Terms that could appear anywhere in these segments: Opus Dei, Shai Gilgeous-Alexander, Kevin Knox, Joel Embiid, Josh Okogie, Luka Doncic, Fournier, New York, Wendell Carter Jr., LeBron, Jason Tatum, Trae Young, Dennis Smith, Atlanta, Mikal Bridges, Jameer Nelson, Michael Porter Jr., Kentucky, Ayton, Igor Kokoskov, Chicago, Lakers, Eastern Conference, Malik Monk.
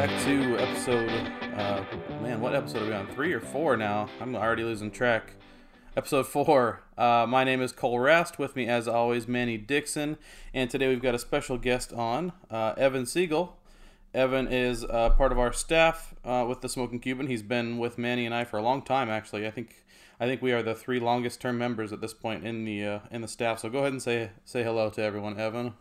back to episode, man, what episode are we on? 3 or 4 now? I'm already losing track. Episode 4. My name is Cole Rast. With me, as always, Manny Dixon. And today we've got a special guest on, Evan Siegel. Evan is part of our staff with the Smoking Cuban. He's been with Manny and I for a long time, actually. I think we are the 3 longest-term members at this point in the staff. So go ahead and say hello to everyone, Evan.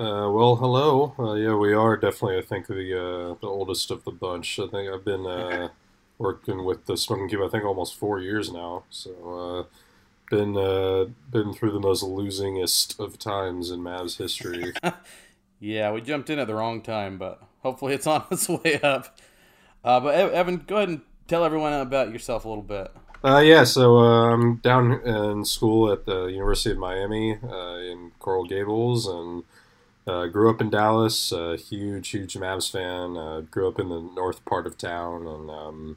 Well, hello. Yeah, we are definitely, I think, the oldest of the bunch. I think I've been working with the Smoking Cuban, I think, almost 4 years now. So been through the most losingest of times in Mavs history. Yeah, we jumped in at the wrong time, but hopefully it's on its way up. But Evan, go ahead and tell everyone about yourself a little bit. So I'm down in school at the University of Miami in Coral Gables, and grew up in Dallas, huge Mavs fan, grew up in the north part of town,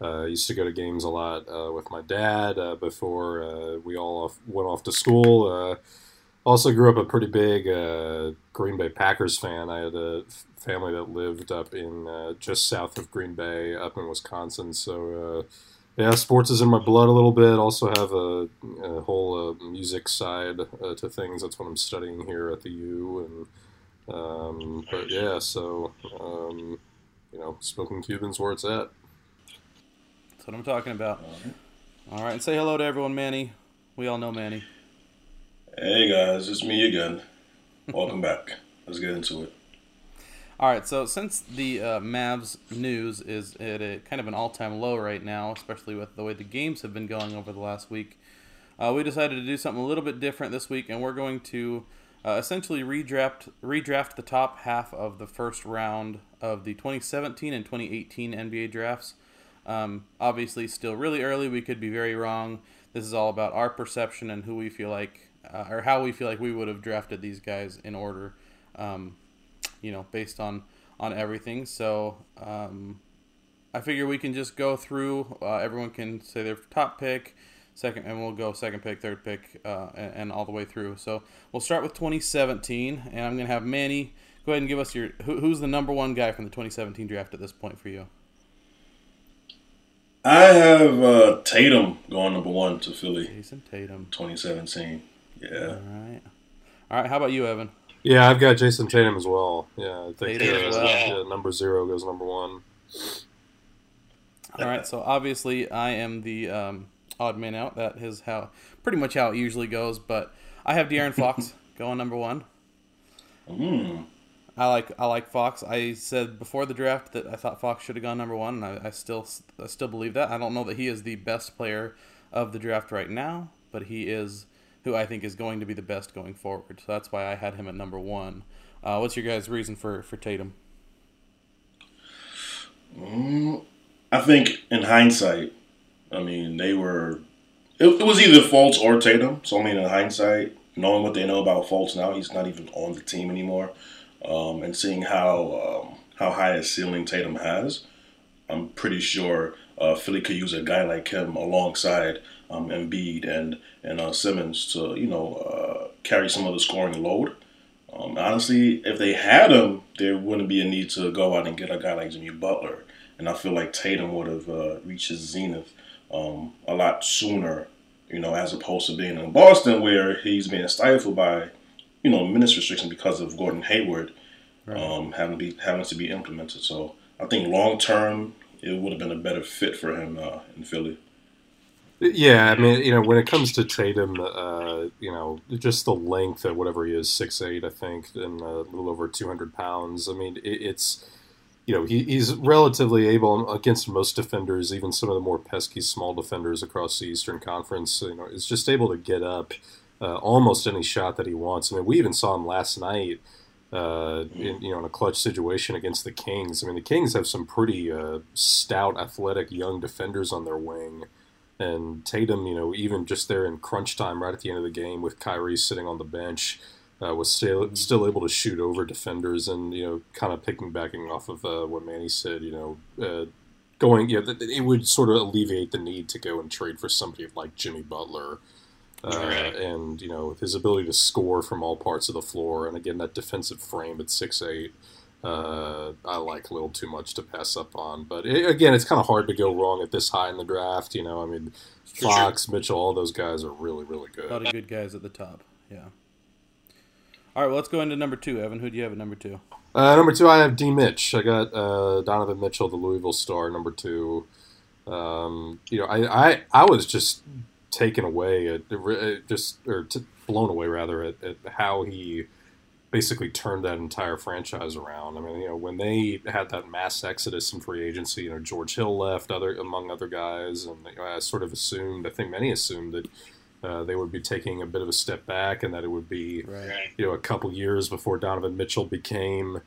and used to go to games a lot with my dad before we all went off to school. Also grew up a pretty big Green Bay Packers fan. I had a family that lived up in just south of Green Bay, up in Wisconsin, so yeah, sports is in my blood a little bit. Also have a whole music side to things. That's what I'm studying here at the U. And but yeah, so Smoking Cuban's where it's at. That's what I'm talking about. All right, and say hello to everyone, Manny. We all know Manny. Hey guys, it's me again. Welcome back. Let's get into it. All right, so since the Mavs news is at a kind of an all-time low right now, especially with the way the games have been going over the last week, we decided to do something a little bit different this week, and we're going to essentially redraft the top half of the first round of the 2017 and 2018 NBA drafts. Obviously, still really early. We could be very wrong. This is all about our perception and who we feel like, or how we feel like we would have drafted these guys in order. Based on everything. So I figure we can just go through. Everyone can say their top pick, second, and we'll go second pick, third pick, and all the way through. So we'll start with 2017, and I'm going to have Manny go ahead and give us your who's the number one guy from the 2017 draft at this point for you. I have Tatum going number one to Philly. Jason Tatum. 2017. Yeah. All right. How about you, Evan? Yeah, I've got Jason Tatum as well. Yeah, I think number 0 goes number 1. All right, so obviously I am the odd man out. That is pretty much how it usually goes. But I have De'Aaron Fox going number 1. Mm. I like Fox. I said before the draft that I thought Fox should have gone number 1, and I still believe that. I don't know that he is the best player of the draft right now, but he is who I think is going to be the best going forward. So that's why I had him at number 1. What's your guys' reason for Tatum? I think in hindsight, it was either Fultz or Tatum. So, in hindsight, knowing what they know about Fultz now, he's not even on the team anymore. And seeing how high a ceiling Tatum has, I'm pretty sure Philly could use a guy like him alongside Embiid and Simmons to carry some of the scoring load. Honestly, if they had him, there wouldn't be a need to go out and get a guy like Jimmy Butler. And I feel like Tatum would have reached his zenith a lot sooner, as opposed to being in Boston where he's being stifled by minutes restrictions because of Gordon Hayward having to be implemented. So I think long term it would have been a better fit for him in Philly. Yeah, when it comes to Tatum, just the length at whatever he is, 6'8", I think, and a little over 200 pounds. It's, he's relatively able against most defenders, even some of the more pesky small defenders across the Eastern Conference. Is just able to get up almost any shot that he wants. We even saw him last night, in a clutch situation against the Kings. The Kings have some pretty stout, athletic, young defenders on their wing. And Tatum, even just there in crunch time right at the end of the game with Kyrie sitting on the bench, was still able to shoot over defenders and, kind of piggybacking off of what Manny said, it would sort of alleviate the need to go and trade for somebody like Jimmy Butler. And, his ability to score from all parts of the floor. And, again, that defensive frame at 6'8", I like a little too much to pass up on. But, again, it's kind of hard to go wrong at this high in the draft. You know, I mean, Fox, Mitchell, all those guys are really, really good. A lot of good guys at the top, yeah. All right, well, let's go into number two, Evan. Who do you have at number two? Number two, I have D. Mitch. I got Donovan Mitchell, the Louisville star, number two. You know, I was just taken away at just or blown away rather at how he basically turned that entire franchise around. I mean, you know, when they had that mass exodus in free agency, you know, George Hill left, among other guys, and you know, I sort of assumed, I think many assumed that they would be taking a bit of a step back, and that it would be you know, a couple years before Donovan Mitchell became.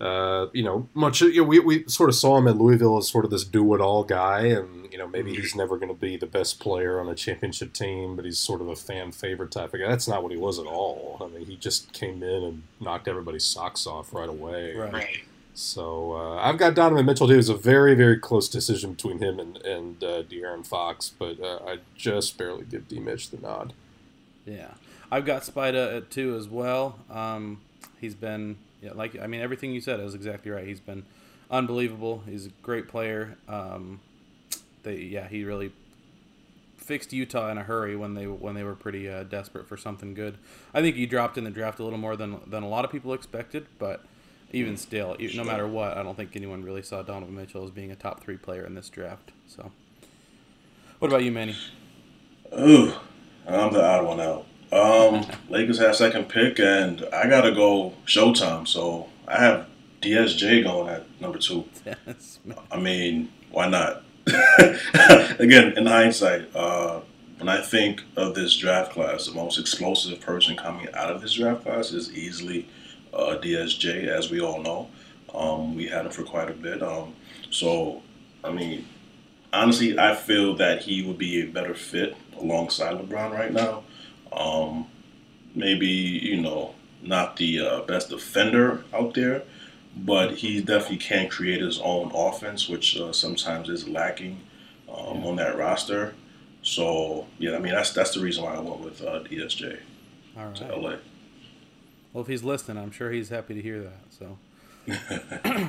You know, much. You know, we sort of saw him at Louisville as sort of this do-it-all guy, and you know, maybe he's never going to be the best player on a championship team, but he's sort of a fan favorite type of guy. That's not what he was at all. I mean, he just came in and knocked everybody's socks off right away. Right. So I've got Donovan Mitchell too. It was a very, very close decision between him and De'Aaron Fox, but I just barely give D. Mitch the nod. Yeah, I've got Spida at two as well. He's been. Yeah, like I mean, everything you said is exactly right. He's been unbelievable. He's a great player. He really fixed Utah in a hurry when they were pretty desperate for something good. I think he dropped in the draft a little more than a lot of people expected, but even still, no matter what, I don't think anyone really saw Donovan Mitchell as being a top three player in this draft. So, what about you, Manny? Ooh, I'm the odd one out. Lakers have second pick, and I gotta go Showtime, so I have DSJ going at number two. I mean, why not? Again, in hindsight, when I think of this draft class, the most explosive person coming out of this draft class is easily DSJ, as we all know. We had him for quite a bit. So, I mean, honestly, I feel that he would be a better fit alongside LeBron right now. Maybe, you know, not the best defender out there, but he definitely can create his own offense, which sometimes is lacking on that roster. So, yeah, I mean, that's the reason why I went with DSJ to LA. Well, if he's listening, I'm sure he's happy to hear that. So, all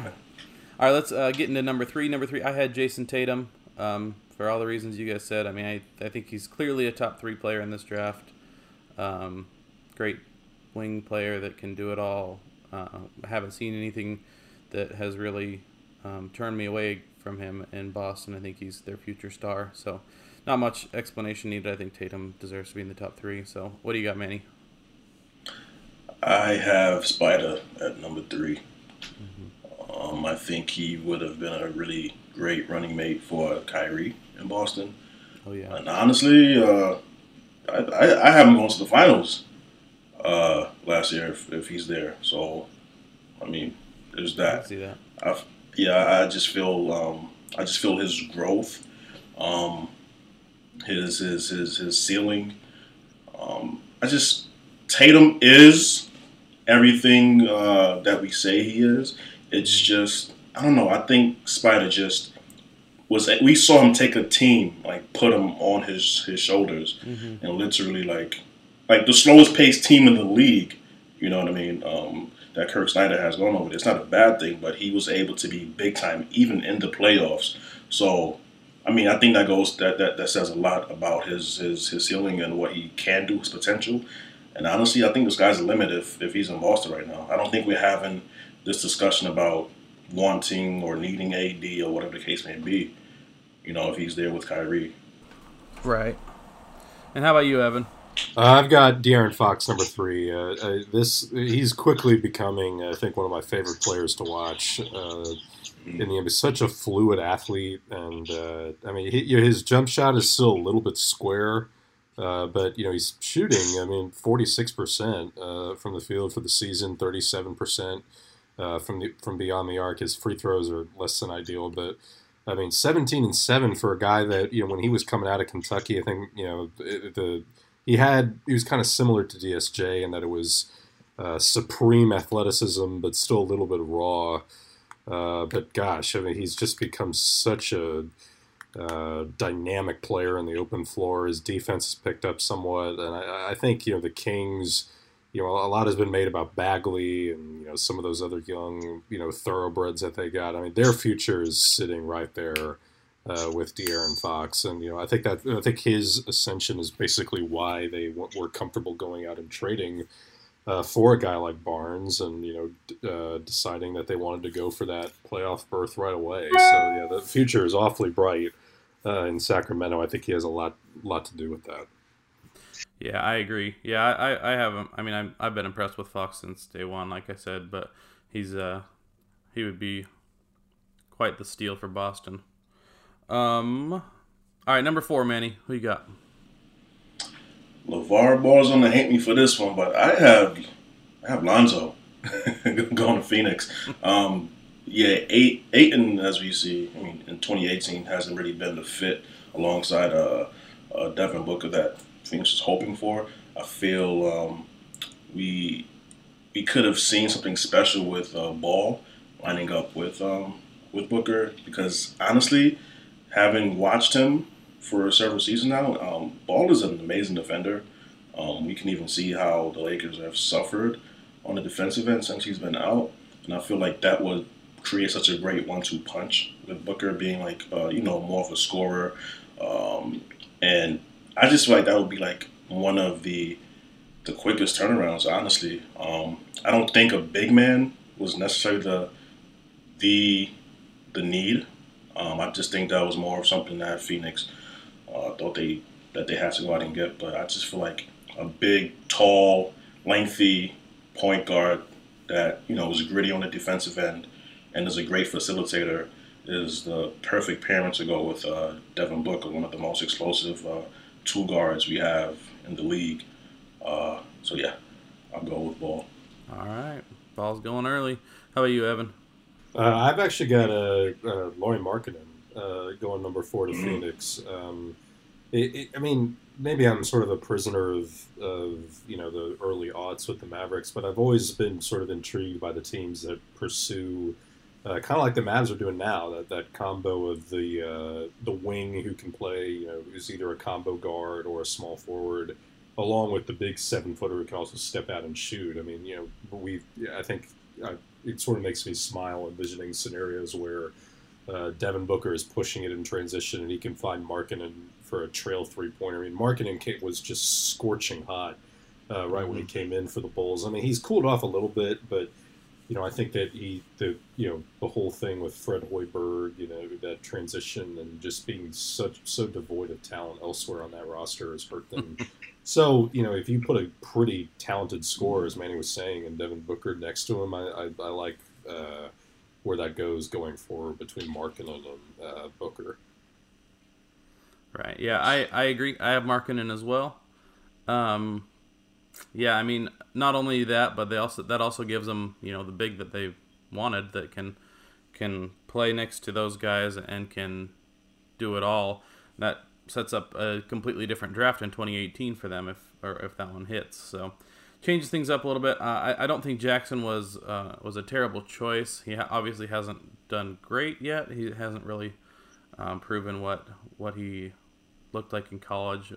right, let's get into number three. Number three, I had Jason Tatum for all the reasons you guys said. I mean, I think he's clearly a top three player in this draft. Great wing player that can do it all. Haven't seen anything that has really turned me away from him in Boston. I think he's their future star. So not much explanation needed. I think Tatum deserves to be in the top three. So what do you got, Manny? I have Spider at number three. Mm-hmm. I think he would have been a really great running mate for Kyrie in Boston. Oh, yeah. And honestly, I have him going to the finals last year if he's there. So, I mean, there's that. I see that. I just feel his growth, his ceiling. Tatum is everything that we say he is. It's just I don't know. I think Spider just. We saw him take a team, like put him on his shoulders, mm-hmm. and literally like the slowest paced team in the league. You know what I mean? That Kirk Snyder has gone over. It's not a bad thing, but he was able to be big time even in the playoffs. So, I mean, I think that says a lot about his ceiling and what he can do, his potential. And honestly, I think this guy's a limit if he's in Boston right now. I don't think we're having this discussion about. Wanting or needing AD or whatever the case may be, you know, if he's there with Kyrie. Right. And how about you, Evan? I've got De'Aaron Fox, number three. He's quickly becoming, I think, one of my favorite players to watch in the NBA. Such a fluid athlete, and I mean, his jump shot is still a little bit square, but you know, he's shooting. I mean, 46% from the field for the season, 37%. From beyond the arc. His free throws are less than ideal, but I mean, 17 and 7 for a guy that, you know, when he was coming out of Kentucky, I think, you know, he was kind of similar to DSJ in that it was supreme athleticism, but still a little bit raw. But gosh, I mean, he's just become such a dynamic player in the open floor. His defense has picked up somewhat, and I think, you know, the Kings. you know, a lot has been made about Bagley and, you know, some of those other young, you know, thoroughbreds that they got. I mean, their future is sitting right there with De'Aaron Fox. And, you know, I think his ascension is basically why they were comfortable going out and trading for a guy like Barnes and, you know, deciding that they wanted to go for that playoff berth right away. So, yeah, the future is awfully bright in Sacramento. I think he has a lot to do with that. Yeah, I agree. Yeah, I have him. I mean, I've been impressed with Fox since day one, like I said, but he would be quite the steal for Boston. All right, number 4, Manny, who you got? LeVar Ball's gonna hate me for this one, but I have Lonzo going to Phoenix. Yeah, Ayton, as we see, I mean, in 2018 hasn't really been the fit alongside Devin Booker that Phoenix was hoping for. I feel we could have seen something special with Ball lining up with Booker, because honestly, having watched him for several seasons now, Ball is an amazing defender. We can even see how the Lakers have suffered on the defensive end since he's been out, and I feel like that would create such a great one-two punch with Booker being like more of a scorer, and I just feel like that would be like one of the quickest turnarounds. Honestly, I don't think a big man was necessarily the need. I just think that was more of something that Phoenix thought they had to go out and get. But I just feel like a big, tall, lengthy point guard that is gritty on the defensive end and is a great facilitator is the perfect pairing to go with Devin Booker, one of the most explosive two guards we have in the league. So, yeah, I'll go with Ball. All right. Ball's going early. How about you, Evan? I've actually got Lauri Markkanen going number 4 to Phoenix. I mean, maybe I'm sort of a prisoner of the early aughts with the Mavericks, but I've always been sort of intrigued by the teams that pursue kind of like the Mavs are doing now, that combo of the wing who can play, who's either a combo guard or a small forward, along with the big 7-footer who can also step out and shoot. I mean, it sort of makes me smile envisioning scenarios where Devin Booker is pushing it in transition and he can find Markkanen for a trail 3-pointer. I mean, Markkanen was just scorching hot right when he came in for the Bulls. I mean, he's cooled off a little bit, but I think that the whole thing with Fred Hoiberg, that transition and just being so devoid of talent elsewhere on that roster has hurt them. So, if you put a pretty talented scorer, as Manny was saying, and Devin Booker next to him, I like where that goes going forward between Markkanen and Booker. Right. Yeah, I agree. I have Markkanen as well. Yeah, I mean, not only that, but that also gives them, the big that they wanted that can play next to those guys and can do it all. That sets up a completely different draft in 2018 for them if that one hits. So changes things up a little bit. I don't think Jackson was a terrible choice. He obviously hasn't done great yet. He hasn't really proven what he looked like in college.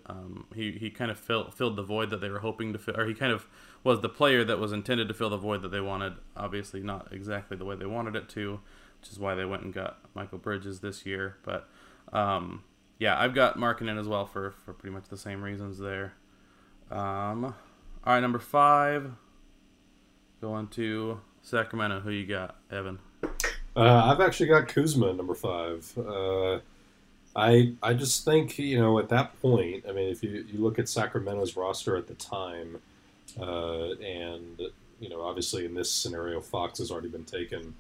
He kind of filled the void that they were hoping to fill, or he kind of was the player that was intended to fill the void that they wanted. Obviously not exactly the way they wanted it to, which is why they went and got Mikal Bridges this year. But yeah, I've got Markkanen as well for pretty much the same reasons there. All right, number 5, going to Sacramento. Who you got, Evan? I've actually got Kuzma number 5. I just think, at that point, I mean, if you look at Sacramento's roster at the time, and, obviously in this scenario, Fox has already been taken.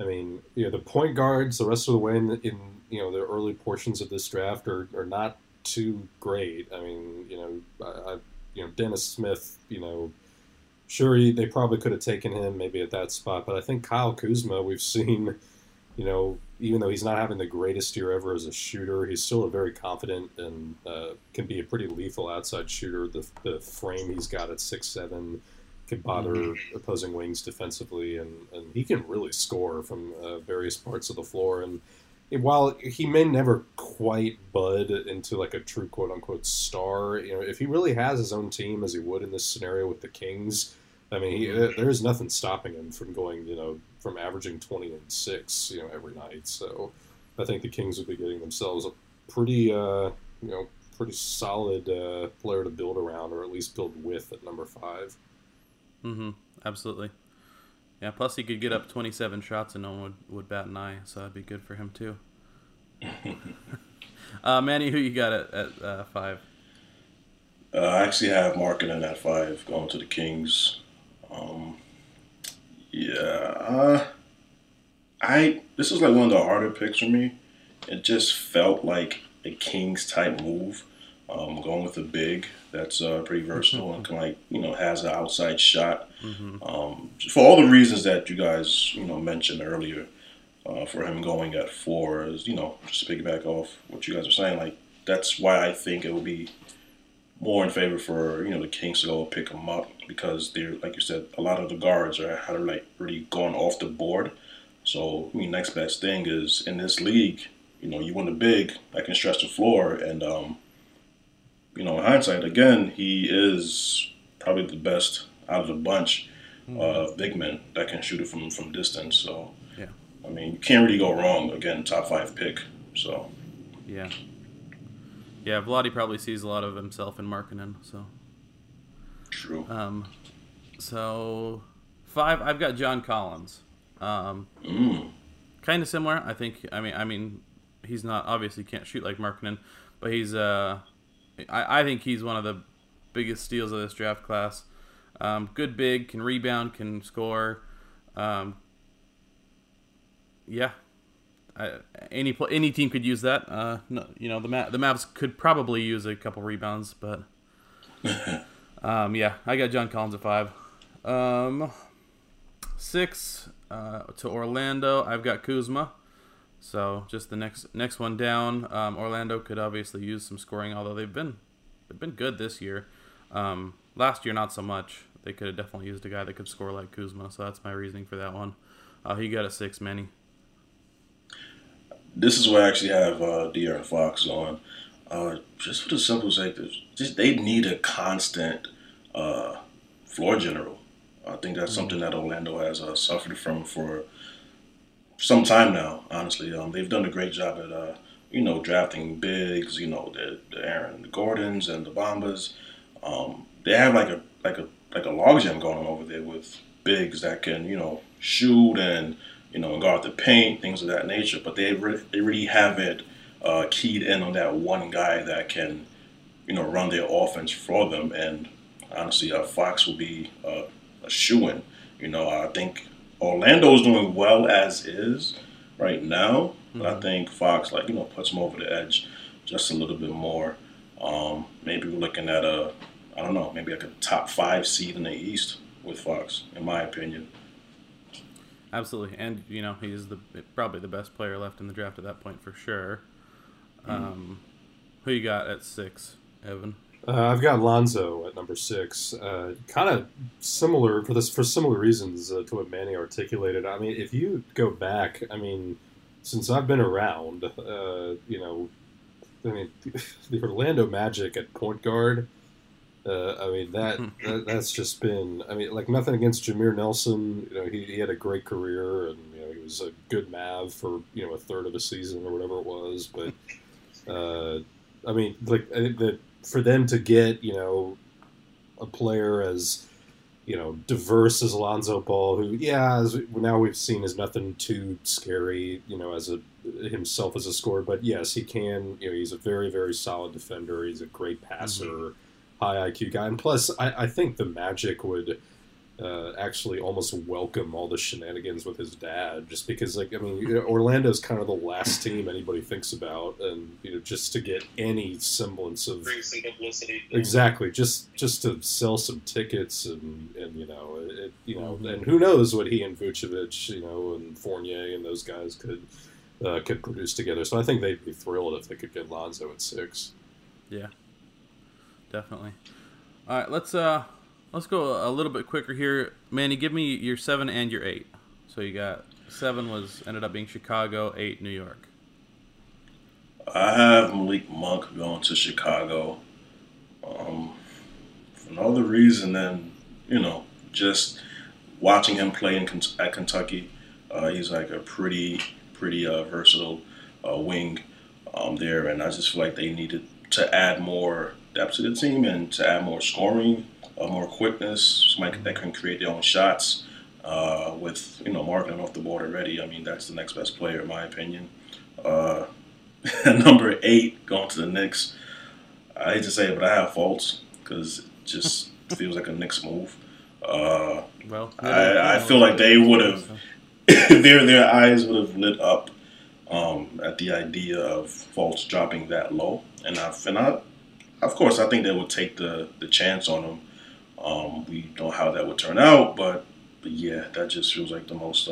I mean, the point guards the rest of the way in the early portions of this draft are not too great. I mean, Dennis Smith, sure, they probably could have taken him maybe at that spot, but I think Kyle Kuzma, we've seen, even though he's not having the greatest year ever as a shooter, he's still a very confident and can be a pretty lethal outside shooter. The frame he's got at 6'7" can bother opposing wings defensively, and he can really score from various parts of the floor. And while he may never quite bud into like a true quote-unquote star, you know, if he really has his own team as he would in this scenario with the Kings, I mean, there's nothing stopping him from going, you know, from averaging 20 and 6, you know, every night. So I think the Kings would be getting themselves a pretty, you know, pretty solid player to build around, or at least build with at number 5. Mm-hmm. Absolutely. Yeah, plus he could get up 27 shots and no one would bat an eye, so that'd be good for him too. Manny, who you got at 5? I actually have Markkanen at 5, going to the Kings. This was like one of the harder picks for me. It just felt like a Kings type move. Going with a big that's pretty versatile and can, like, you know, has an outside shot. Mm-hmm. For all the reasons that you guys, you know, mentioned earlier, for him going at 4 is, you know, just to piggyback off what you guys are saying, like, that's why I think it would be more in favor for, you know, the Kings to go pick him up, because they're, like you said, a lot of the guards are had like really gone off the board. So, I mean, next best thing is in this league, you know, you want a big that can stretch the floor, and you know, in hindsight, again, he is probably the best out of the bunch of big men that can shoot it from distance. So, yeah. I mean, you can't really go wrong. Again, top 5 pick. So, yeah. Yeah, Vlade probably sees a lot of himself in Markkanen. So. True. So, 5, I've got John Collins. Kind of similar, I think. I mean, he's not, obviously can't shoot like Markkanen, but he's I think he's one of the biggest steals of this draft class. Good big, can rebound, can score. Any team could use that. You know, the Mavs could probably use a couple rebounds, but I got John Collins at 5. 6 to Orlando. I've got Kuzma. So just the next one down. Orlando could obviously use some scoring, although they've been good this year. Last year, not so much. They could have definitely used a guy that could score like Kuzma. So that's my reasoning for that one. He got a 6, Manny. This is where I actually have De'Aaron Fox on. Just for the simple sake of, they need a constant floor general. I think that's something that Orlando has suffered from for some time now, honestly. They've done a great job at, you know, drafting bigs, you know, the Aaron Gordons and the Bambas. They have like a logjam going on over there with bigs that can, you know, shoot and, you know, guard the paint, things of that nature. But they really have it keyed in on that one guy that can, you know, run their offense for them. And honestly, Fox will be a shoo-in. You know, I think Orlando is doing well as is right now, but I think Fox, like, you know, puts him over the edge just a little bit more. Maybe we're looking at maybe like a top 5 seed in the East with Fox, in my opinion. Absolutely, and you know, he's probably the best player left in the draft at that point for sure. Who you got at 6, Evan? I've got Lonzo at number 6. Kind of similar for similar reasons to what Manny articulated. I mean, if you go back, I mean, since I've been around, you know, I mean, the Orlando Magic at point guard. I mean, that's just been. I mean, like, nothing against Jameer Nelson. You know, he had a great career, and you know, he was a good Mav for, you know, a third of a season or whatever it was. But I mean, like, I think that for them to get, you know, a player as, you know, diverse as Lonzo Ball, who, yeah, as now we've seen is nothing too scary, you know, as himself as a scorer, but yes, he can, you know, he's a very, very solid defender. He's a great passer, high IQ guy. And plus, I think the Magic would actually almost welcome all the shenanigans with his dad, just because, like, I mean, you know, Orlando's kind of the last team anybody thinks about, and you know, just to get any semblance of publicity, exactly, just to sell some tickets, and you know, it, you know, and who knows what he and Vucevic, you know, and Fournier and those guys could produce together. So I think they'd be thrilled if they could get Lonzo at 6. Yeah, definitely. All right, let's go a little bit quicker here. Manny, give me your 7 and your 8. So you got 7 ended up being Chicago, 8 New York. I have Malik Monk going to Chicago for no other reason than, you know, just watching him play in at Kentucky. He's like a pretty versatile wing there, and I just feel like they needed to add more depth to the team and to add more scoring, more quickness, somebody that can create their own shots. With, you know, Markkanen off the board already, I mean, that's the next best player in my opinion. Number 8, going to the Knicks. I hate to say it, but I have Fultz because it just feels like a Knicks move. Well, I feel like they would have, their eyes would have lit up at the idea of Fultz dropping that low. And of course, I think they would take the chance on him. We don't know how that would turn out, but yeah, that just feels like the most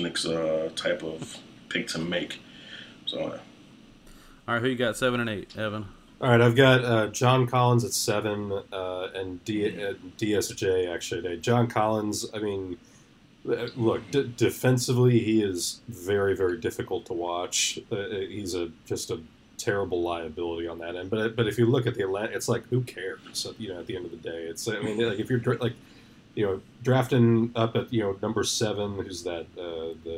Knicks type of pick to make. So, yeah. All right, who you got? 7 and 8, Evan. All right, I've got John Collins at 7 and DSJ actually today. John Collins, I mean, look, defensively he is very, very difficult to watch. He's just a terrible liability on that end, but if you look at the Atlanta, it's like, who cares? You know, at the end of the day, it's, I mean, like, if you're like, you know, drafting up at, you know, number 7, who's that? The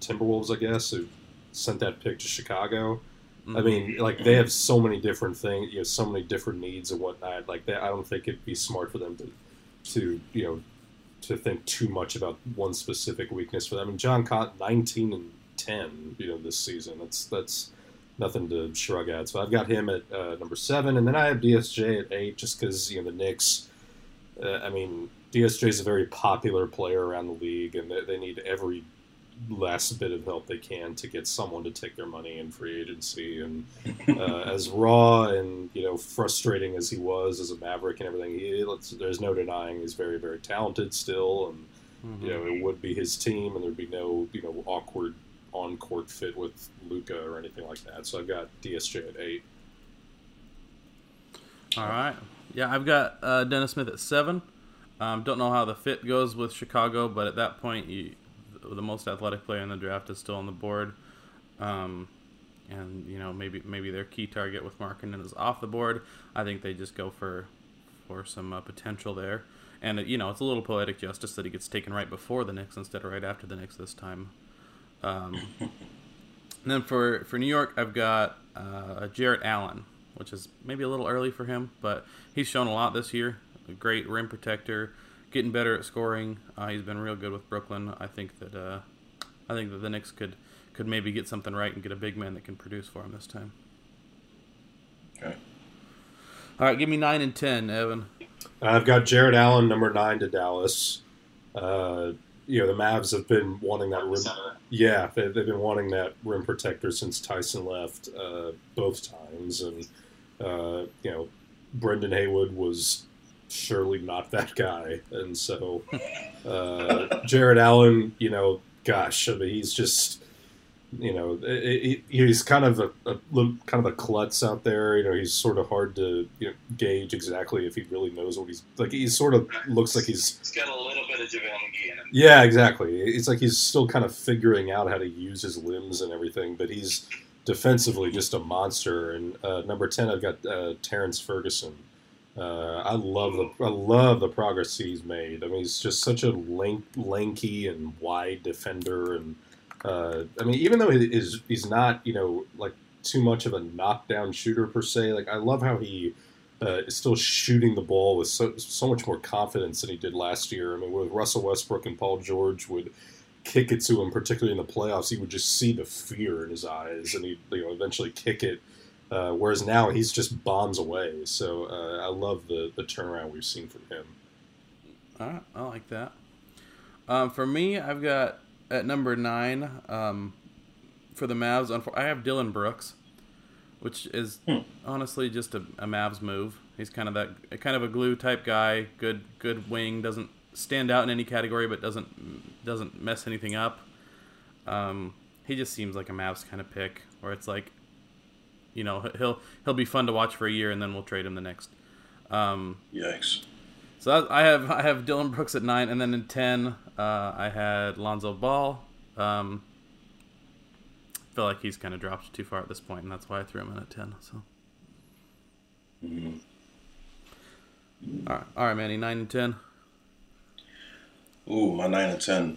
Timberwolves, I guess, who sent that pick to Chicago. Mm-hmm. I mean, like, they have so many different things, you know, so many different needs and whatnot. Like, that, I don't think it'd be smart for them to you know, to think too much about one specific weakness for them. I mean, John Cotton, 19 and 10, you know, this season. That's nothing to shrug at. So I've got him at number 7, and then I have DSJ at 8, just because, you know, the Knicks. I mean, DSJ is a very popular player around the league, and they need every last bit of help they can to get someone to take their money in free agency. And as raw and, you know, frustrating as he was as a Maverick and everything, there's no denying he's very, very talented still, and mm-hmm. you know, it would be his team, and there'd be no, you know, awkward on-court fit with Luka or anything like that. So I've got DSJ at 8. All right. Yeah, I've got Dennis Smith at 7. Don't know how the fit goes with Chicago, but at that point, the most athletic player in the draft is still on the board. And, you know, maybe their key target with Markkanen is off the board. I think they just go for some potential there. And, you know, it's a little poetic justice that he gets taken right before the Knicks instead of right after the Knicks this time. And then for New York, I've got Jarrett Allen, which is maybe a little early for him, but he's shown a lot this year. A great rim protector, getting better at scoring. He's been real good with Brooklyn. I think that the Knicks could maybe get something right and get a big man that can produce for him this time. Okay. All right, give me 9 and 10, Evan. I've got Jarrett Allen, number 9, to Dallas. You know, the Mavs have been wanting that rim. Yeah, they've been wanting that rim protector since Tyson left both times, and you know, Brendan Haywood was surely not that guy, and so Jarrett Allen, you know, gosh, I mean, he's just, you know, he's kind of a klutz out there. You know, he's sort of hard to, you know, gauge exactly if he really knows what he's like. He sort of looks like he's got a little bit of JaVale in him. Yeah, exactly. It's like he's still kind of figuring out how to use his limbs and everything, but he's defensively just a monster. And number 10, I've got Terrence Ferguson. I love the progress he's made. I mean, he's just such a lanky and wide defender. And I mean, even though he's not, you know, like too much of a knockdown shooter per se, like I love how he is still shooting the ball with so much more confidence than he did last year. I mean, with Russell Westbrook and Paul George would kick it to him, particularly in the playoffs, he would just see the fear in his eyes, and he'd, you know, eventually kick it. Whereas now he's just bombs away. So I love the turnaround we've seen from him. All right, I like that. For me, I've got at number 9, for the Mavs, I have Dillon Brooks, which is honestly just a Mavs move. He's kind of a glue type guy, good wing, doesn't stand out in any category, but doesn't mess anything up. He just seems like a Mavs kind of pick, where it's like, you know, he'll be fun to watch for a year, and then we'll trade him the next. Yikes. So I have Dillon Brooks at 9, and then in 10, I had Lonzo Ball. feel like he's kind of dropped too far at this point, and that's why I threw him in at 10. So. Mm-hmm. All right, Manny, 9 and 10. Ooh, my 9 and 10.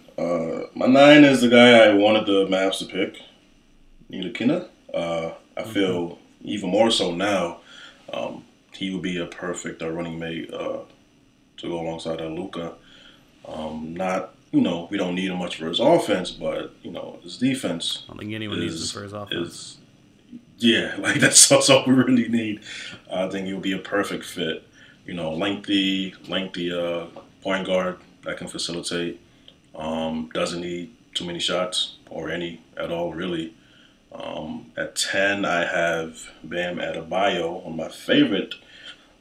My 9 is the guy I wanted the Mavs to pick, Luke Kennard. I feel even more so now. He would be a perfect running mate to go alongside Luka. Not, we don't need him much for his offense, but his defense. I don't think anyone needs him for his offense. Yeah, that's all we really need. I think he'll be a perfect fit. Lengthy point guard that can facilitate. Doesn't need too many shots or any at all, really. At 10, I have Bam Adebayo, one of my favorite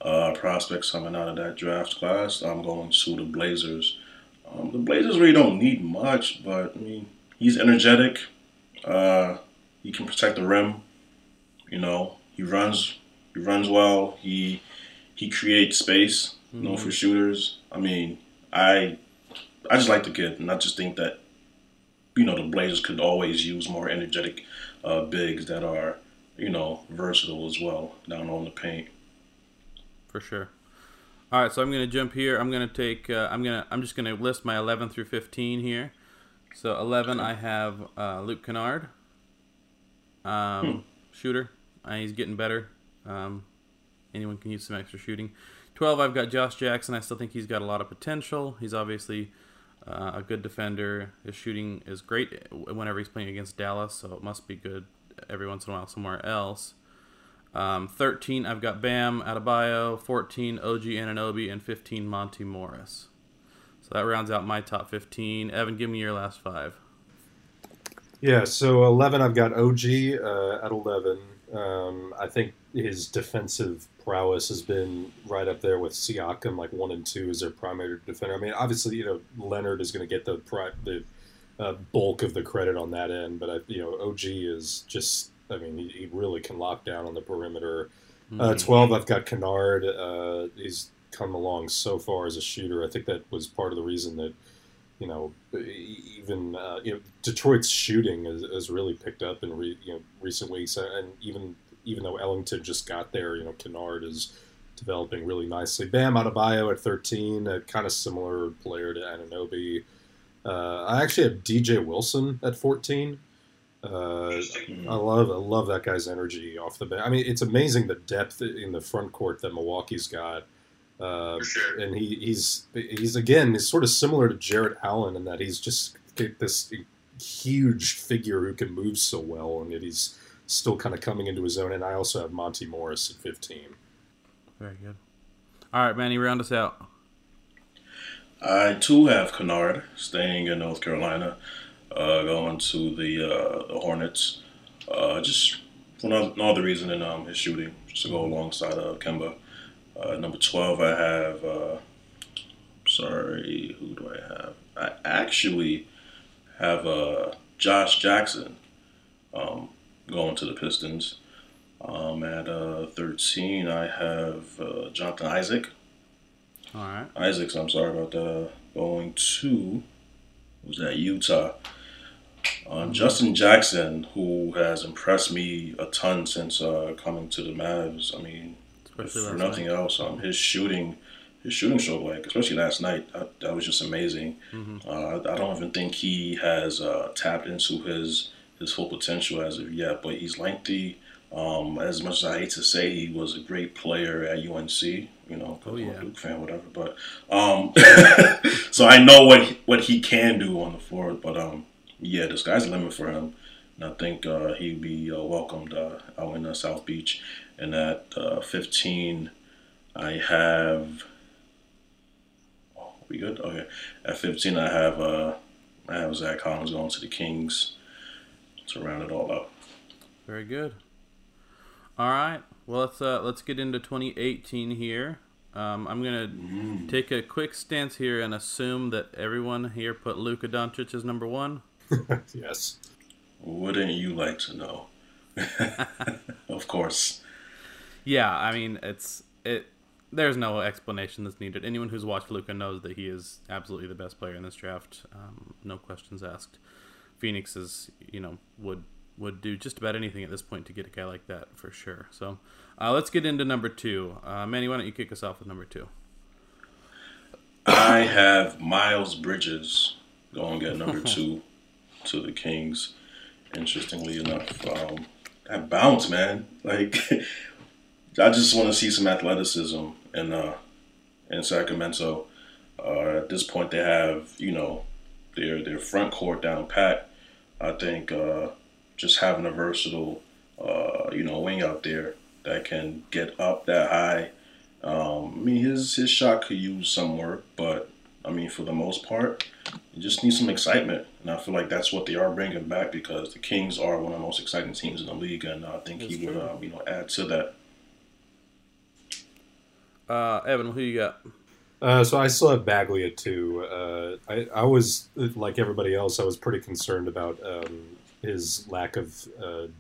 prospects coming out of that draft class. I'm going to the Blazers. The Blazers really don't need much, but he's energetic. He can protect the rim. He runs well. He creates space, for shooters. I just like the kid, and I just think that the Blazers could always use more energetic bigs that are versatile as well down on the paint. For sure. All right, so I'm gonna jump here. I'm just gonna list my 11 through 15 here. So 11, I have Luke Kennard. Shooter. He's getting better. Anyone can use some extra shooting. 12, I've got Josh Jackson. I still think he's got a lot of potential. He's obviously a good defender. His shooting is great whenever he's playing against Dallas, so it must be good every once in a while somewhere else. 13, I've got Bam Adebayo. 14, OG Anunoby. And 15, Monty Morris. So that rounds out my top 15. Evan, give me your last 5. Yeah, so 11, I've got OG at 11. I think his defensive prowess has been right up there with Siakam, 1 and 2 as their primary defender. Obviously, Leonard is going to get the bulk of the credit on that end, but OG is just, he really can lock down on the perimeter. 12, I've got Kennard. He's come along so far as a shooter. I think that was part of the reason that Detroit's shooting has really picked up in recent weeks, and even though Ellington just got there, Kennard is developing really nicely. Bam Adebayo at 13, a kind of similar player to Anunoby. I actually have DJ Wilson at 14. I love that guy's energy off the bench. It's amazing the depth in the front court that Milwaukee's got. And he's sort of similar to Jarrett Allen in that he's just this huge figure who can move so well, and yet he's still kind of coming into his own. And I also have Monty Morris at 15. Very good. All right, Manny, round us out. I too have Kennard staying in North Carolina, going to the Hornets. Just for no other reason than his shooting, just to go alongside Kemba. Number 12, I have, who do I have? I actually have Josh Jackson going to the Pistons. At 13, I have Jonathan Isaac. All right. Isaacs, I'm sorry about that. Going to, who's that, Utah. Justin Jackson, who has impressed me a ton since coming to the Mavs. For nothing else, his shooting showed, especially last night, that was just amazing. I don't even think he has tapped into his full potential as of yet, but he's lengthy. As much as I hate to say, he was a great player at UNC, Duke fan, whatever. But so I know what he can do on the floor. But the sky's the limit for him. I think he'd be welcomed out in South Beach. And at 15, I have. Oh, we good? Okay. At 15, I have Zach Collins going to the Kings to round it all up. Very good. All right. Well, let's get into 2018 here. I'm gonna take a quick stance here and assume that everyone here put Luka Doncic as number 1. Yes. Wouldn't you like to know? Of course. Yeah, there's no explanation that's needed. Anyone who's watched Luka knows that he is absolutely the best player in this draft. No questions asked. Phoenix is, would would do just about anything at this point to get a guy like that for sure. So let's get into number two. Manny, why don't you kick us off with number two? I have Miles Bridges going at number two to the Kings. Interestingly enough, that bounce, man. Like, I just want to see some athleticism in Sacramento. At this point, they have, you know, their front court down pat. I think just having a versatile, you know, wing out there that can get up that high. I mean, his shot could use some work, but, I mean, for the most part, you just need some excitement. And I feel like that's what they are bringing back, because the Kings are one of the most exciting teams in the league, and I think that's would, you know, add to that. Evan, who you got? So I still have Bagley at two. I was, like everybody else, I was pretty concerned about his lack of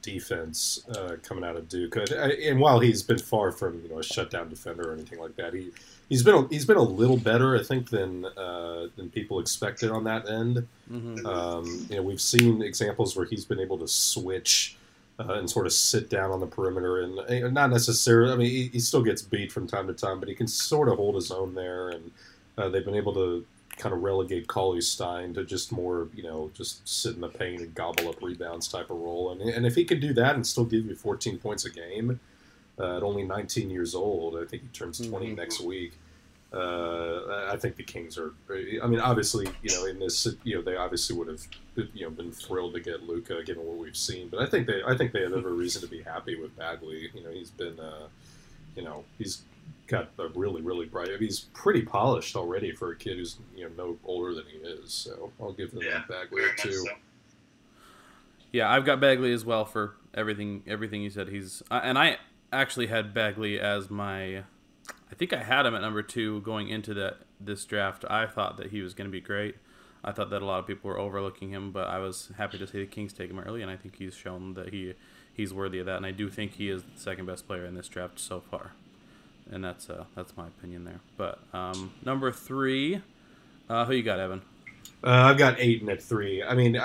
defense coming out of Duke. And while he's been far from, you know, a shutdown defender or anything like that, he's been a little better, I think, than people expected on that end. Mm-hmm. You know, we've seen examples where he's been able to switch and sort of sit down on the perimeter, and not necessarily. I mean, he still gets beat from time to time, but he can sort of hold his own there. And they've been able to kind of relegate Cauley-Stein to just more, you know, just sit in the paint and gobble up rebounds type of role. And if he could do that and still give you 14 points a game at only 19 years old, I think he turns 20 next week. I think the Kings are. I mean, obviously, you know, in this, you know, they obviously would have, you know, been thrilled to get Luka, given what we've seen. But I think they have every reason to be happy with Bagley. You know, he's been, you know, he's got a really, really bright. I mean, he's pretty polished already for a kid who's, you know, no older than he is. So I'll give them that Bagley too. Yeah, I've got Bagley as well for everything you said. He's and I actually had Bagley as my. I think I had him at number two going into this draft. I thought that he was going to be great. I thought that a lot of people were overlooking him, but I was happy to see the Kings take him early, and I think he's shown that he's worthy of that. And I do think he is the second best player in this draft so far, and that's my opinion there. But number three, who you got, Evan? I've got Aiden at three. I mean,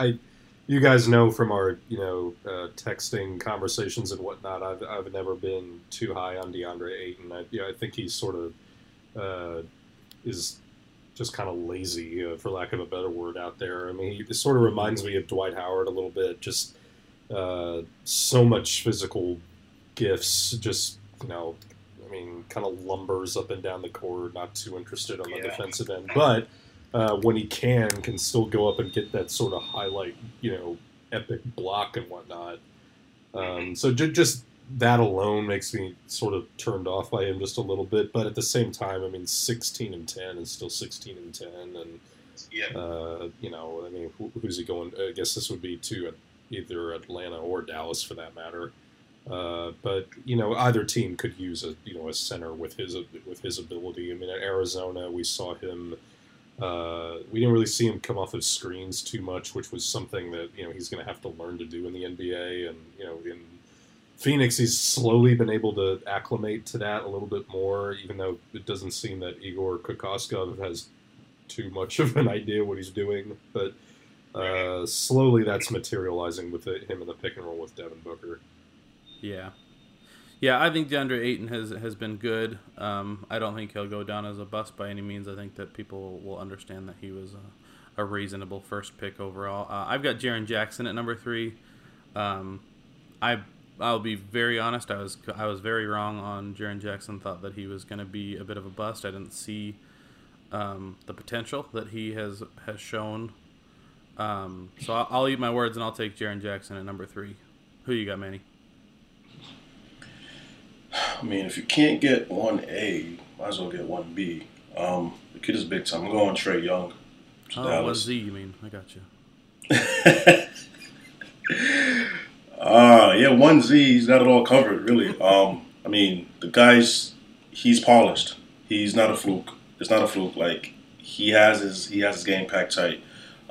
you guys know from our, you know, texting conversations and whatnot, I've never been too high on DeAndre Ayton. I think he sort of is just kind of lazy, for lack of a better word, out there. I mean, he sort of reminds me of Dwight Howard a little bit. Just so much physical gifts. Just, you know, I mean, kind of lumbers up and down the court. Not too interested on the defensive end, but. When he can still go up and get that sort of highlight, you know, epic block and whatnot. So just that alone makes me sort of turned off by him just a little bit. But at the same time, I mean, 16 and 10 is still 16 and 10, and you know, I mean, who's he going? I guess this would be to either Atlanta or Dallas for that matter. But you know, either team could use a, you know, a center with his ability. I mean, at Arizona, we saw him. We didn't really see him come off of screens too much, which was something that, you know, he's going to have to learn to do in the NBA. And, you know, in Phoenix, he's slowly been able to acclimate to that a little bit more, even though it doesn't seem that Igor Kokoskov has too much of an idea what he's doing. But slowly that's materializing with him in the pick and roll with Devin Booker. Yeah. Yeah, I think DeAndre Ayton has been good. I don't think he'll go down as a bust by any means. I think that people will understand that he was a reasonable first pick overall. I've got Jaren Jackson at number three. I'll be very honest. I was very wrong on Jaren Jackson. Thought that he was going to be a bit of a bust. I didn't see the potential that he has shown. So I'll eat my words and I'll take Jaren Jackson at number three. Who you got, Manny? I mean, if you can't get 1A, might as well get 1B. The kid is big time. I'm going Trae Young to Dallas. 1Z, you mean? I got you. 1Z, he's not at all covered, really. I mean, the guy's, he's polished. He's not a fluke. It's not a fluke. Like, he has his game packed tight.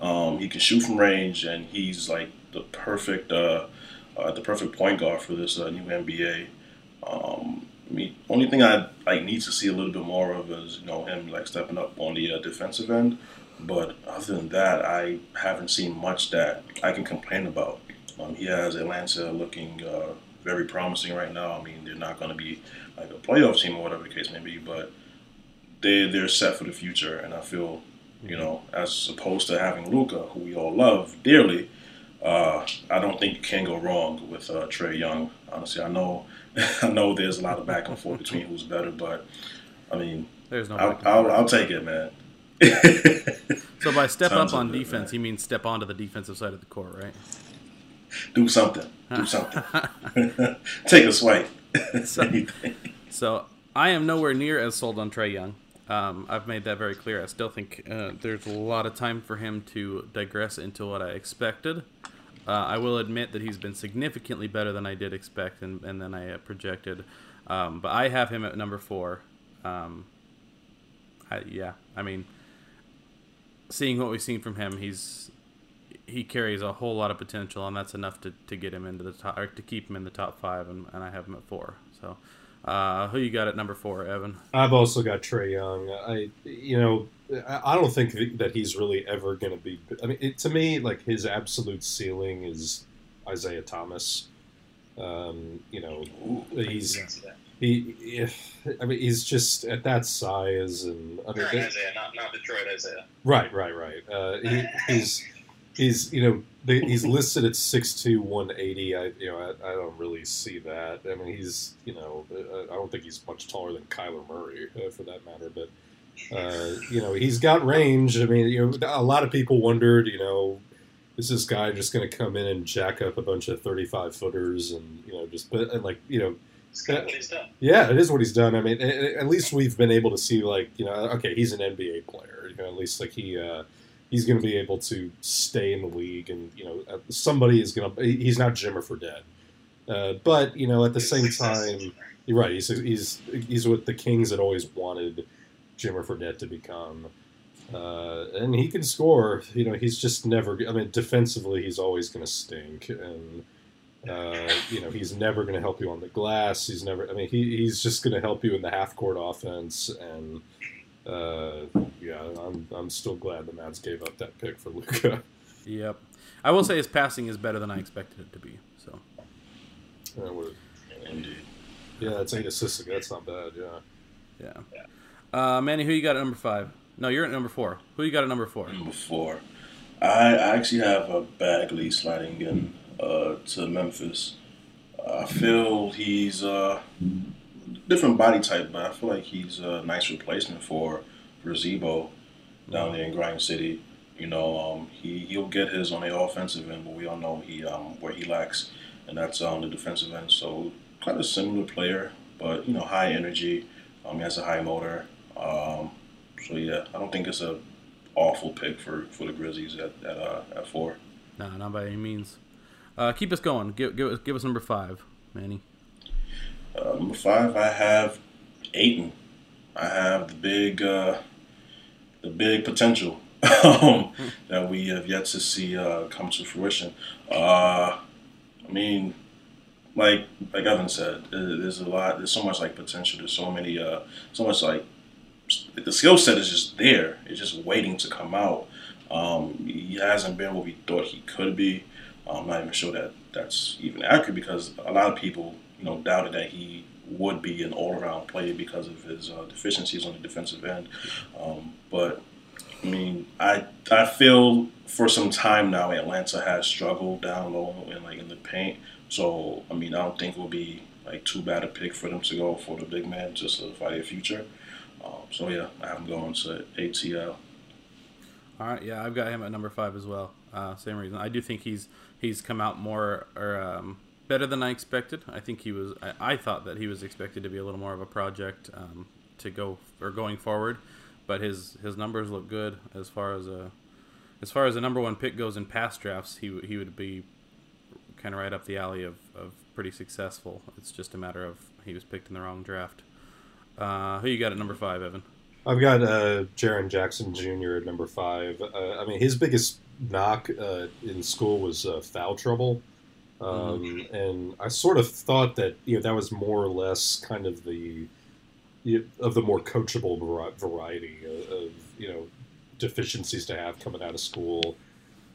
He can shoot from range, and he's, like, the perfect point guard for this new NBA. I mean, only thing I need to see a little bit more of is, you know, him like stepping up on the defensive end. But other than that, I haven't seen much that I can complain about. He has Atlanta looking very promising right now. I mean, they're not going to be like a playoff team or whatever the case may be, but they're set for the future. And I feel, you know, as opposed to having Luka, who we all love dearly, I don't think you can go wrong with Trae Young. Honestly, I know there's a lot of back and forth between who's better, but I mean, there's no I'll take it, man. So by step up on defense, you mean step onto the defensive side of the court, right? Do something. Do something. Take a swipe. So I am nowhere near as sold on Trae Young. I've made that very clear. I still think there's a lot of time for him to digress into what I expected. I will admit that he's been significantly better than I did expect and then I projected. But I have him at number 4. Seeing what we've seen from him, he carries a whole lot of potential, and that's enough to get him into the top, or to keep him in the top 5, and I have him at 4. So, who you got at number 4, Evan? I've also got Trae Young. I don't think that he's really ever going to be. I mean, to me, like his absolute ceiling is Isaiah Thomas. He's just at that size, and I mean, Isaiah, not Detroit Isaiah. Right. He's listed at 6'2", 180. I don't really see that. I mean, I don't think he's much taller than Kyler Murray for that matter. But he's got range. I mean, a lot of people wondered, is this guy just going to come in and jack up a bunch of 35-footers and It's what he's done. Yeah, it is what he's done. I mean, at least we've been able to see, okay, he's an NBA player. At least he's going to be able to stay in the league, and somebody is going to. He's not Jimmer for dead. But at the same time, you're right. He's what the Kings had always wanted Jimmer Fredette to become, and he can score. He's just never. I mean, defensively, he's always going to stink, and. He's never going to help you on the glass. He's just going to help you in the half-court offense. And, I'm still glad the Mavs gave up that pick for Luka. Yep. I will say his passing is better than I expected it to be. So. Yeah, that's 8 assists. That's not bad, yeah. Yeah. Manny, who you got at number 5? No, you're at number 4. Who you got at number 4? Number 4. I actually have a Bagley sliding in. To Memphis. I feel he's different body type, but I feel like he's a nice replacement for Zebo down there in Grinding City. He'll get his on the offensive end, but we all know where he lacks, and that's on the defensive end. So quite a similar player, but high energy. He has a high motor. I don't think it's an awful pick for the Grizzlies at 4. No, not by any means. Keep us going. Give us number 5, Manny. Number 5, I have Ayton. I have the big potential that we have yet to see come to fruition. Like Evan said, there's a lot. There's so much like potential. There's so many. So much like the skill set is just there. It's just waiting to come out. He hasn't been what we thought he could be. I'm not even sure that that's even accurate because a lot of people, doubted that he would be an all-around player because of his deficiencies on the defensive end. I feel for some time now Atlanta has struggled down low and in the paint. So, I don't think it will be too bad a pick for them to go for the big man to solidify their future. I have him going to ATL. All right, yeah, I've got him at number 5 as well. Same reason. I do think he's come out more or better than I expected. I think he was. I thought that he was expected to be a little more of a project going forward, but his numbers look good as far as a number 1 pick goes in past drafts. He would be kind of right up the alley of pretty successful. It's just a matter of he was picked in the wrong draft. Who you got at number 5, Evan? I've got Jaren Jackson Jr. at number 5. His biggest knock in school was foul trouble, and I sort of thought that that was more or less kind of the more coachable variety of deficiencies to have coming out of school.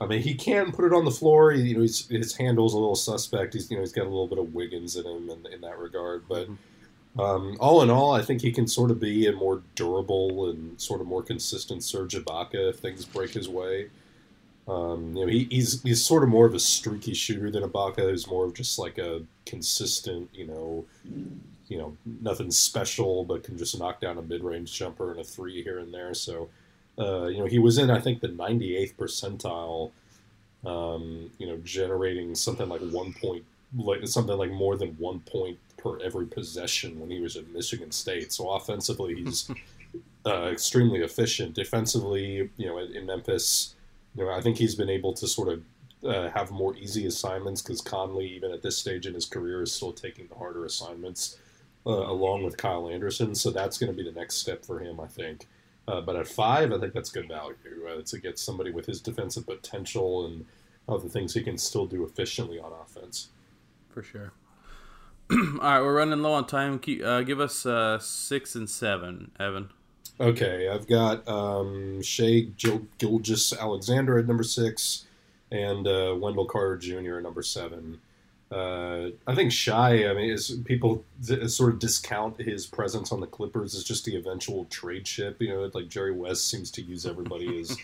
I mean, he can put it on the floor. You know, his handle's a little suspect. He's got a little bit of Wiggins in him in that regard. But all in all, I think he can sort of be a more durable and sort of more consistent Serge Ibaka if things break his way. You know, he's sort of more of a streaky shooter than Ibaka, who's more of just like a consistent, you know, nothing special, but can just knock down a mid-range jumper and a three here and there. So, you know, he was in, I think, the 98th percentile, you know, generating something like more than 1 point per every possession when he was at Michigan State. So offensively, he's extremely efficient. Defensively, you know, in Memphis, you know, I think he's been able to sort of have more easy assignments because Conley, even at this stage in his career, is still taking the harder assignments along with Kyle Anderson. So that's going to be the next step for him, I think. But at 5, I think that's good value. To get somebody with his defensive potential and other things he can still do efficiently on offense. For sure. All right, we're running low on time. Give us 6 and 7, Evan. Okay, I've got Shai Gilgeous-Alexander at number 6 and Wendell Carter Jr. at number 7. I think Shai, I mean, people sort of discount his presence on the Clippers as just the eventual trade chip. You know, like Jerry West seems to use everybody as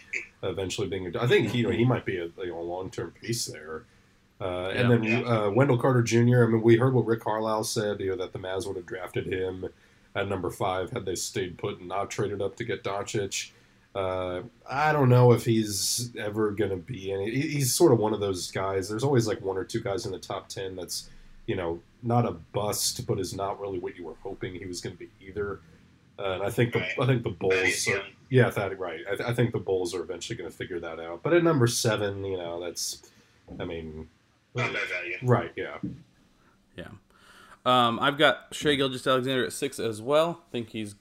eventually being I think, you know, he might be a long-term piece there. And then Wendell Carter Jr., I mean, we heard what Rick Carlisle said, you know, that the Mavs would have drafted him at number 5, had they stayed put and not traded up to get Doncic. I don't know if he's ever going to be any. He's sort of one of those guys. There's always like one or two guys in the top 10 that's, you know, not a bust, but is not really what you were hoping he was going to be either. And I think the Bulls are, I think the Bulls are eventually going to figure that out. But at number 7, you know, that's, I mean, not bad value. Right? Yeah. Yeah. I've got Shai Gilgeous-Alexander at 6 as well. I think he's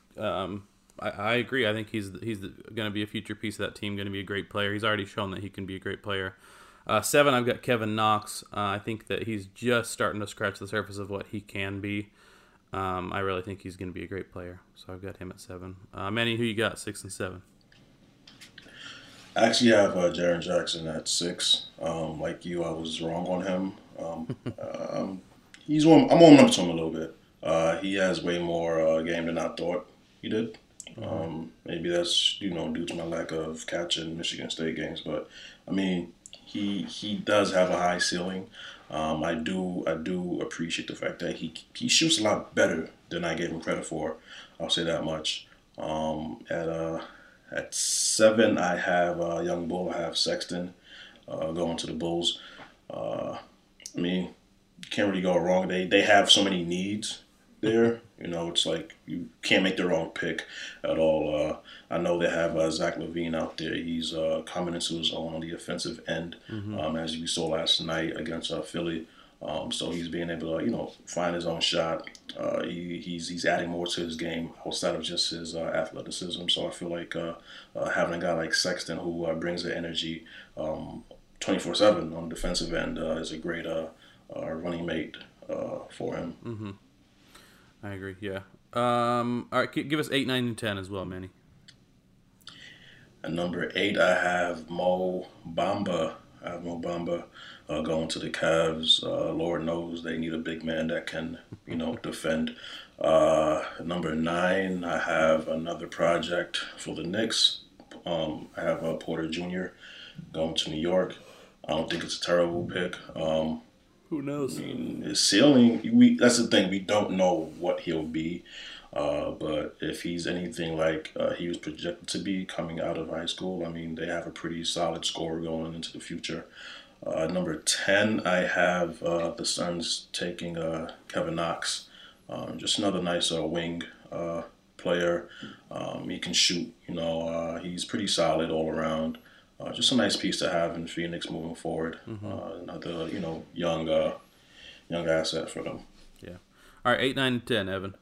I agree. I think he's going to be a future piece of that team, going to be a great player. He's already shown that he can be a great player. 7, I've got Kevin Knox. I think that he's just starting to scratch the surface of what he can be. I really think he's going to be a great player. So I've got him at 7. Manny, who you got, 6 and 7? I actually have Jaren Jackson at 6. Like you, I was wrong on him. I'm warming up to him a little bit. He has way more game than I thought he did. Maybe that's, you know, due to my lack of catching Michigan State games. But, I mean, he does have a high ceiling. I do appreciate the fact that he shoots a lot better than I gave him credit for. I'll say that much. At 7, I have Young Bull. I have Sexton going to the Bulls. I mean, can't really go wrong. They have so many needs there. You know, it's like you can't make the wrong pick at all. I know they have Zach LaVine out there. He's coming into his own on the offensive end, as we saw last night against Philly. So he's being able to, you know, find his own shot. He's adding more to his game outside of just his athleticism. So I feel like having a guy like Sexton who brings the energy 24/7 on the defensive end is a great running mate for him. Mm-hmm. I agree, yeah. All right, give us 8, 9, and 10 as well, Manny. At number 8, I have Mo Bamba. Going to the Cavs. Lord knows they need a big man that can, you know, defend. Number 9, I have another project for the Knicks. I have Porter Jr. going to New York. I don't think it's a terrible pick. Who knows? I mean, his ceiling, that's the thing. We don't know what he'll be. But if he's anything like he was projected to be coming out of high school, I mean, they have a pretty solid scorer going into the future. Number 10, I have the Suns taking Kevin Knox. Just another nice wing player. He can shoot. You know, he's pretty solid all around. Just a nice piece to have in Phoenix moving forward. Another, you know, young asset for them. Yeah. All right, 8, 9, and 10, Evan.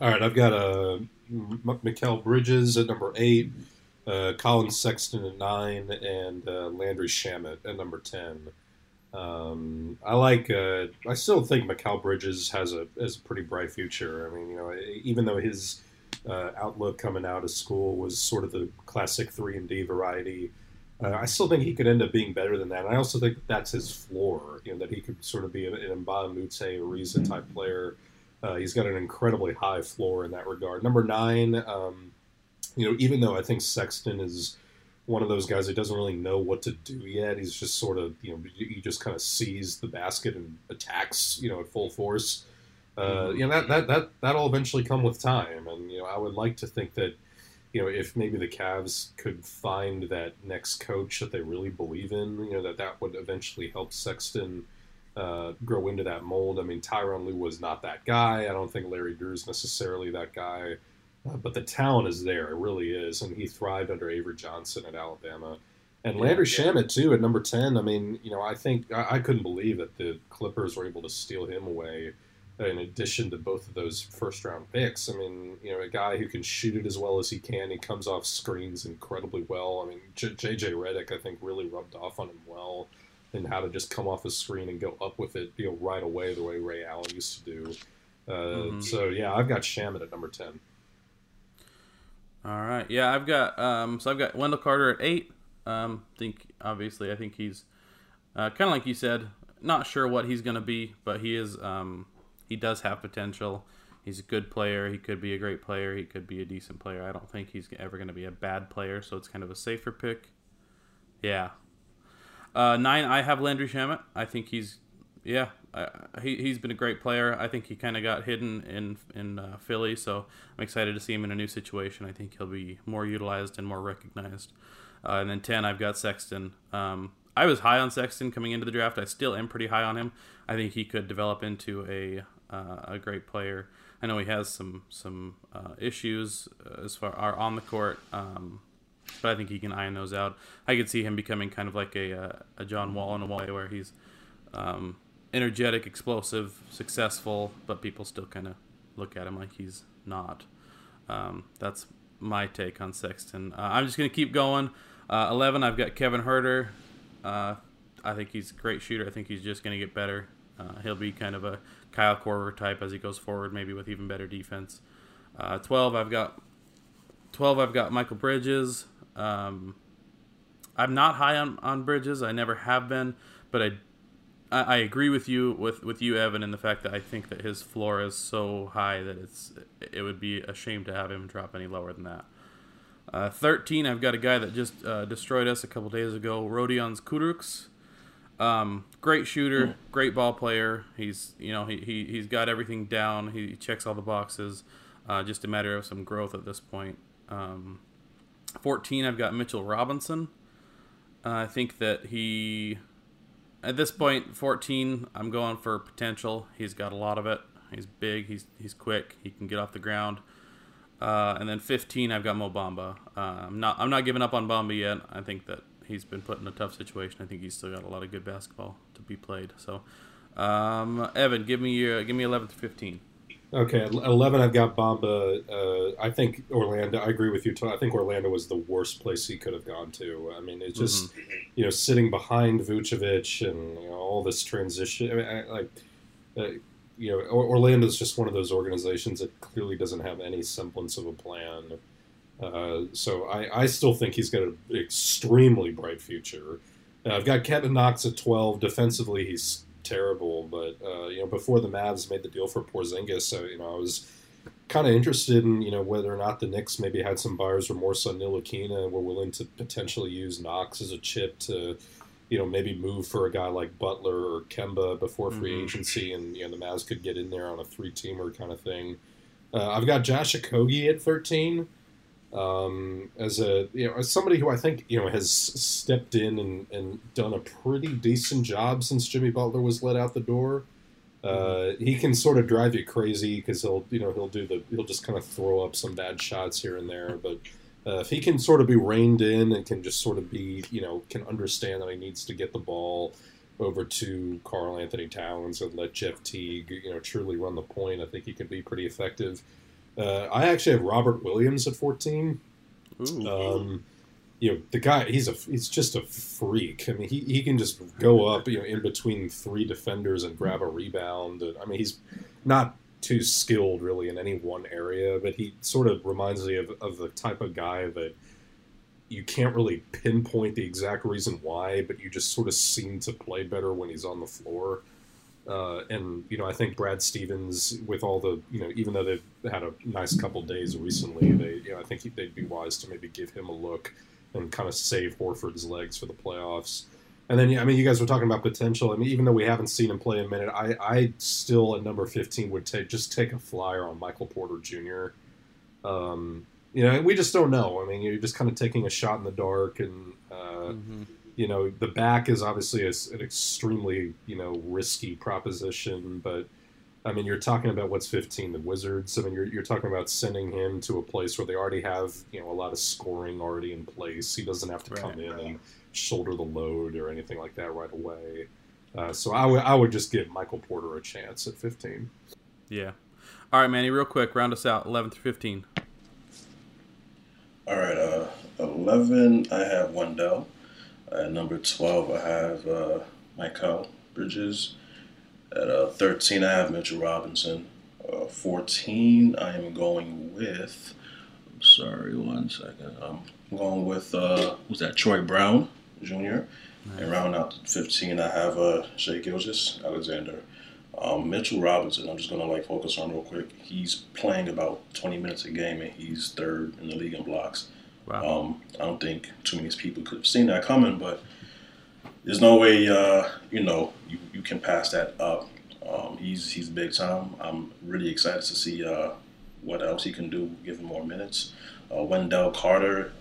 All right, I've got Mikal Bridges at number 8, Collin Sexton at 9, and Landry Shamet at number 10. I still think Mikal Bridges has a pretty bright future. I mean, you know, even though his outlook coming out of school was sort of the classic 3 and D variety. I still think he could end up being better than that. And I also think that's his floor, you know, that he could sort of be an Mbah Mute, Ariza type player. He's got an incredibly high floor in that regard. Number 9, you know, even though I think Sexton is one of those guys that doesn't really know what to do yet, he's just sort of, you know, he just kind of sees the basket and attacks, you know, at full force. You know, that'll eventually come with time. And, you know, I would like to think that, you know, if maybe the Cavs could find that next coach that they really believe in, you know, that would eventually help Sexton grow into that mold. I mean, Tyronn Lue was not that guy. I don't think Larry Drew's necessarily that guy. But the talent is there. It really is. And he thrived under Avery Johnson at Alabama. And Landry Shamet, too, at number 10. I mean, you know, I think I couldn't believe that the Clippers were able to steal him away in addition to both of those first-round picks. I mean, you know, a guy who can shoot it as well as he can. He comes off screens incredibly well. I mean, J.J. Redick, I think, really rubbed off on him well in how to just come off a screen and go up with it, you know, right away the way Ray Allen used to do. So, yeah, I've got Shamet at number 10. All right. Yeah, I've got I've got Wendell Carter at 8. I think he's kind of like you said, not sure what he's going to be, but he is he does have potential. He's a good player. He could be a great player. He could be a decent player. I don't think he's ever going to be a bad player, so it's kind of a safer pick. Yeah. 9, I have Landry Shamet. I think he's been a great player. I think he kind of got hidden in Philly, so I'm excited to see him in a new situation. I think he'll be more utilized and more recognized. And then 10, I've got Sexton. I was high on Sexton coming into the draft. I still am pretty high on him. I think he could develop into a great player. I know he has some issues as far as on the court, but I think he can iron those out. I could see him becoming kind of like a John Wall in a way where he's energetic, explosive, successful, but people still kind of look at him like he's not. That's my take on Sexton. I'm just going to keep going. 11, I've got Kevin Huerter. I think he's a great shooter. I think he's just going to get better. He'll be kind of a Kyle Korver type as he goes forward, maybe with even better defense. 12, I've got Mikal Bridges. I'm not high on Bridges. I never have been, but I agree with you, Evan, in the fact that I think that his floor is so high that it would be a shame to have him drop any lower than that. 13, I've got a guy that just destroyed us a couple days ago, Rodion Kurucs. Great shooter, great ball player. He's, you know, he's got everything down. He checks all the boxes. Just a matter of some growth at this point. 14, I've got Mitchell Robinson. I think that at this point, 14, I'm going for potential. He's got a lot of it. He's big. He's quick. He can get off the ground. And then 15, I've got Mo Bamba. I'm not giving up on Bamba yet. I think that he's been put in a tough situation. I think he's still got a lot of good basketball to be played. So, Evan, give me 11 through 15. Okay, at 11, I've got Bamba. I think Orlando, I agree with you, too. I think Orlando was the worst place he could have gone to. I mean, it's just, you know, sitting behind Vucevic and, you know, all this transition. I mean, you know, Orlando's just one of those organizations that clearly doesn't have any semblance of a plan. So I still think he's got an extremely bright future. I've got Kevin Knox at 12. Defensively, he's terrible, but you know, before the Mavs made the deal for Porzingis, so you know, I was kind of interested in, you know, whether or not the Knicks maybe had some buyer's remorse on Nikola Kina and were willing to potentially use Knox as a chip to, you know, maybe move for a guy like Butler or Kemba before free agency, and you know, the Mavs could get in there on a 3-teamer kind of thing. I've got Josh Okogie at 13. As somebody who I think, you know, has stepped in and done a pretty decent job since Jimmy Butler was let out the door. He can sort of drive you crazy because he'll just kind of throw up some bad shots here and there. But if he can sort of be reined in and can just sort of be, you know, can understand that he needs to get the ball over to Karl Anthony Towns and let Jeff Teague, you know, truly run the point, I think he can be pretty effective. I actually have Robert Williams at 14. You know, the guy, he's just a freak. I mean, he can just go up, you know, in between 3 defenders and grab a rebound. I mean, he's not too skilled really in any one area, but he sort of reminds me of the type of guy that you can't really pinpoint the exact reason why, but you just sort of seem to play better when he's on the floor. And, you know, I think Brad Stevens, with all the, you know, even though they've had a nice couple days recently, I think they'd be wise to maybe give him a look and kind of save Horford's legs for the playoffs. And then, yeah, I mean, you guys were talking about potential. I mean, even though we haven't seen him play a minute, I still at number 15 would take a flyer on Michael Porter Jr. You know, we just don't know. I mean, you're just kind of taking a shot in the dark, and you know, the back is obviously an extremely, you know, risky proposition. But I mean, you're talking about what's 15, the Wizards. I mean, you're talking about sending him to a place where they already have, you know, a lot of scoring already in place. He doesn't have to come in and shoulder the load or anything like that right away. So I would just give Michael Porter a chance at 15. Yeah. All right, Manny, real quick, round us out, 11 through 15. All right, 11, I have Wendell. At number 12, I have Mikal Bridges. At 13, I have Mitchell Robinson. 14, I am going with, I'm sorry, 1 second. I'm going with, Troy Brown Jr. Nice. And round out to 15, I have Shai Gilgeous-Alexander. Mitchell Robinson, I'm just going to focus on real quick. He's playing about 20 minutes a game, and he's third in the league in blocks. Wow. I don't think too many people could have seen that coming, but there's no way you can pass that up. He's big time. I'm really excited to see what else he can do, give him more minutes. Wendell Carter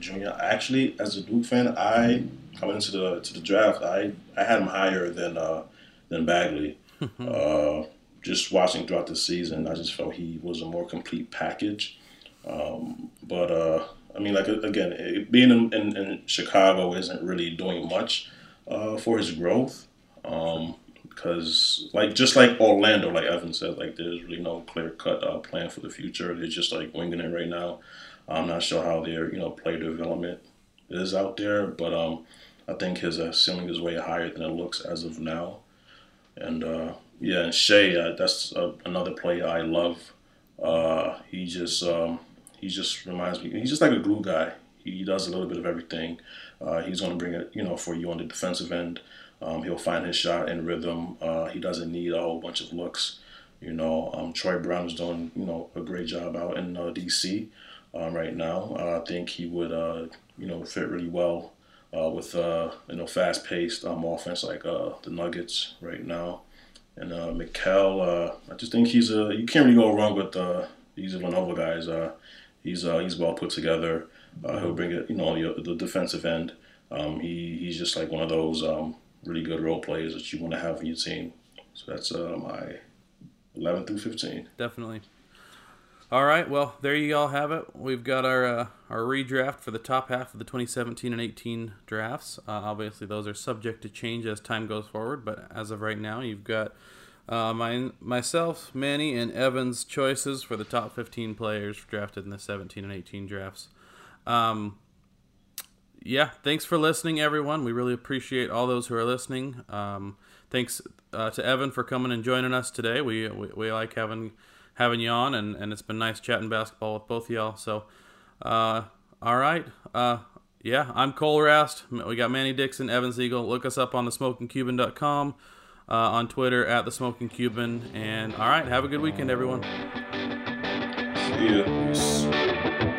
Jr. Actually, as a Duke fan, I coming into the draft, I had him higher than Bagley. Just watching throughout the season, I just felt he was a more complete package. Being in Chicago isn't really doing much for his growth because, just like Orlando, like Evan said, there's really no clear-cut plan for the future. They're just, winging it right now. I'm not sure how their, player development is out there, but I think his ceiling is way higher than it looks as of now. And, and Shai, that's another player I love. He just reminds me. He's just like a glue guy. He does a little bit of everything. He's going to bring it, for you on the defensive end. He'll find his shot and rhythm. He doesn't need a whole bunch of looks. Troy Brown's doing, a great job out in D.C. Right now. I think he would, fit really well with, fast-paced offense like the Nuggets right now. And Mikal, I just think you can't really go wrong with these Villanova guys. He's well put together. He'll bring it, the defensive end. He's just one of those really good role players that you want to have on your team. So that's my 11 through 15. Definitely. All right, well, there you all have it. We've got our redraft for the top half of the 2017 and 18 drafts. Obviously, those are subject to change as time goes forward, but as of right now, you've got myself, Manny, and Evan's choices for the top 15 players drafted in the 17 and 18 drafts. Thanks for listening, everyone. We really appreciate all those who are listening. Thanks to Evan for coming and joining us today. We like having you on, and it's been nice chatting basketball with both of y'all. So, all right. I'm Cole Rast. We got Manny Dixon, Evan Siegel. Look us up on thesmokingcuban.com, on Twitter at thesmokingcuban. And, all right, have a good weekend, everyone. See ya.